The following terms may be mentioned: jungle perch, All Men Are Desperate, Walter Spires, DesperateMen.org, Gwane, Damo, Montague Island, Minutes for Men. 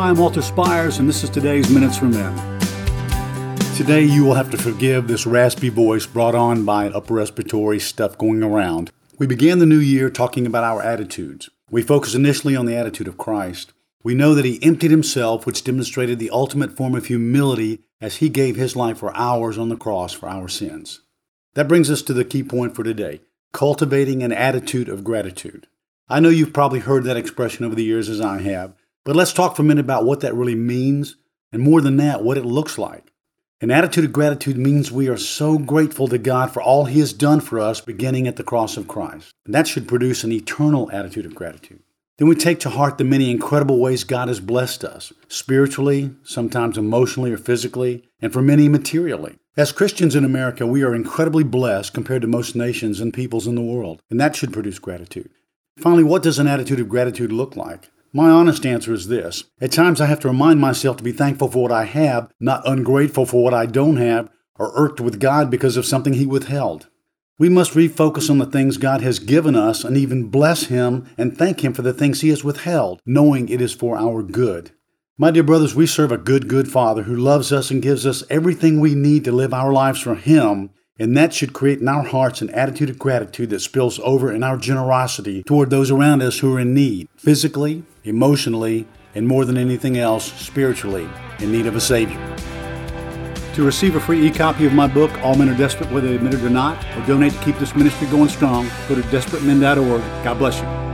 I'm Walter Spires, and this is today's Minutes for Men. Today you will have to forgive this raspy voice brought on by an upper respiratory stuff going around. We began the new year talking about our attitudes. We focused initially on the attitude of Christ. We know that he emptied himself, which demonstrated the ultimate form of humility as he gave his life for ours on the cross for our sins. That brings us to the key point for today, cultivating an attitude of gratitude. I know you've probably heard that expression over the years as I have, but let's talk for a minute about what that really means, and more than that, what it looks like. An attitude of gratitude means we are so grateful to God for all he has done for us beginning at the cross of Christ. And that should produce an eternal attitude of gratitude. Then we take to heart the many incredible ways God has blessed us, spiritually, sometimes emotionally or physically, and for many, materially. As Christians in America, we are incredibly blessed compared to most nations and peoples in the world, and that should produce gratitude. Finally, what does an attitude of gratitude look like? My honest answer is this. At times I have to remind myself to be thankful for what I have, not ungrateful for what I don't have, or irked with God because of something he withheld. We must refocus on the things God has given us and even bless him and thank him for the things he has withheld, knowing it is for our good. My dear brothers, we serve a good Father who loves us and gives us everything we need to live our lives for him, and that should create in our hearts an attitude of gratitude that spills over in our generosity toward those around us who are in need, physically, emotionally, and more than anything else, spiritually, in need of a Savior. To receive a free e-copy of my book, All Men Are Desperate, Whether Admitted or Not, or donate to keep this ministry going strong, go to DesperateMen.org. God bless you.